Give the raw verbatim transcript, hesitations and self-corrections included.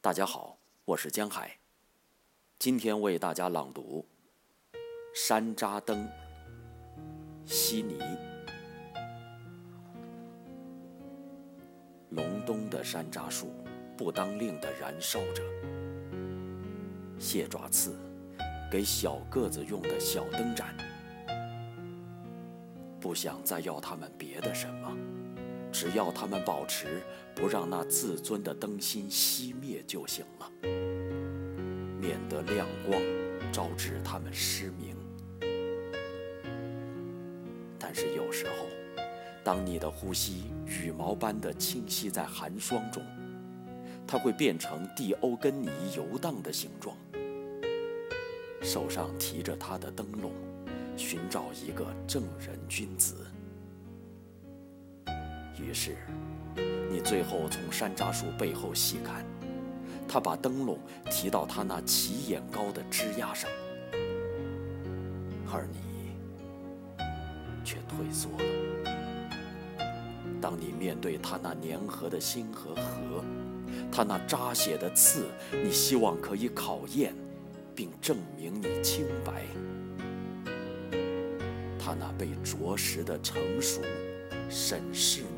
大家好，我是江海，今天为大家朗读《山楂灯》悉尼。隆冬的山楂树不当令地燃烧着，蟹爪刺给小个子用的小灯盏，不想再要他们别的什么，只要他们保持不让那自尊的灯芯熄灭就行了，免得亮光招致他们失明。但是有时候，当你的呼吸羽毛般的清晰在寒霜中，它会变成地欧根泥游荡的形状，手上提着它的灯笼，寻找一个正人君子。于是你最后从山楂树背后细看，他把灯笼提到他那齐眼高的枝桠上，而你却退缩了。当你面对他那粘合的心和核，他那扎血的刺，你希望可以考验并证明你清白，他那被啄食的成熟审视你。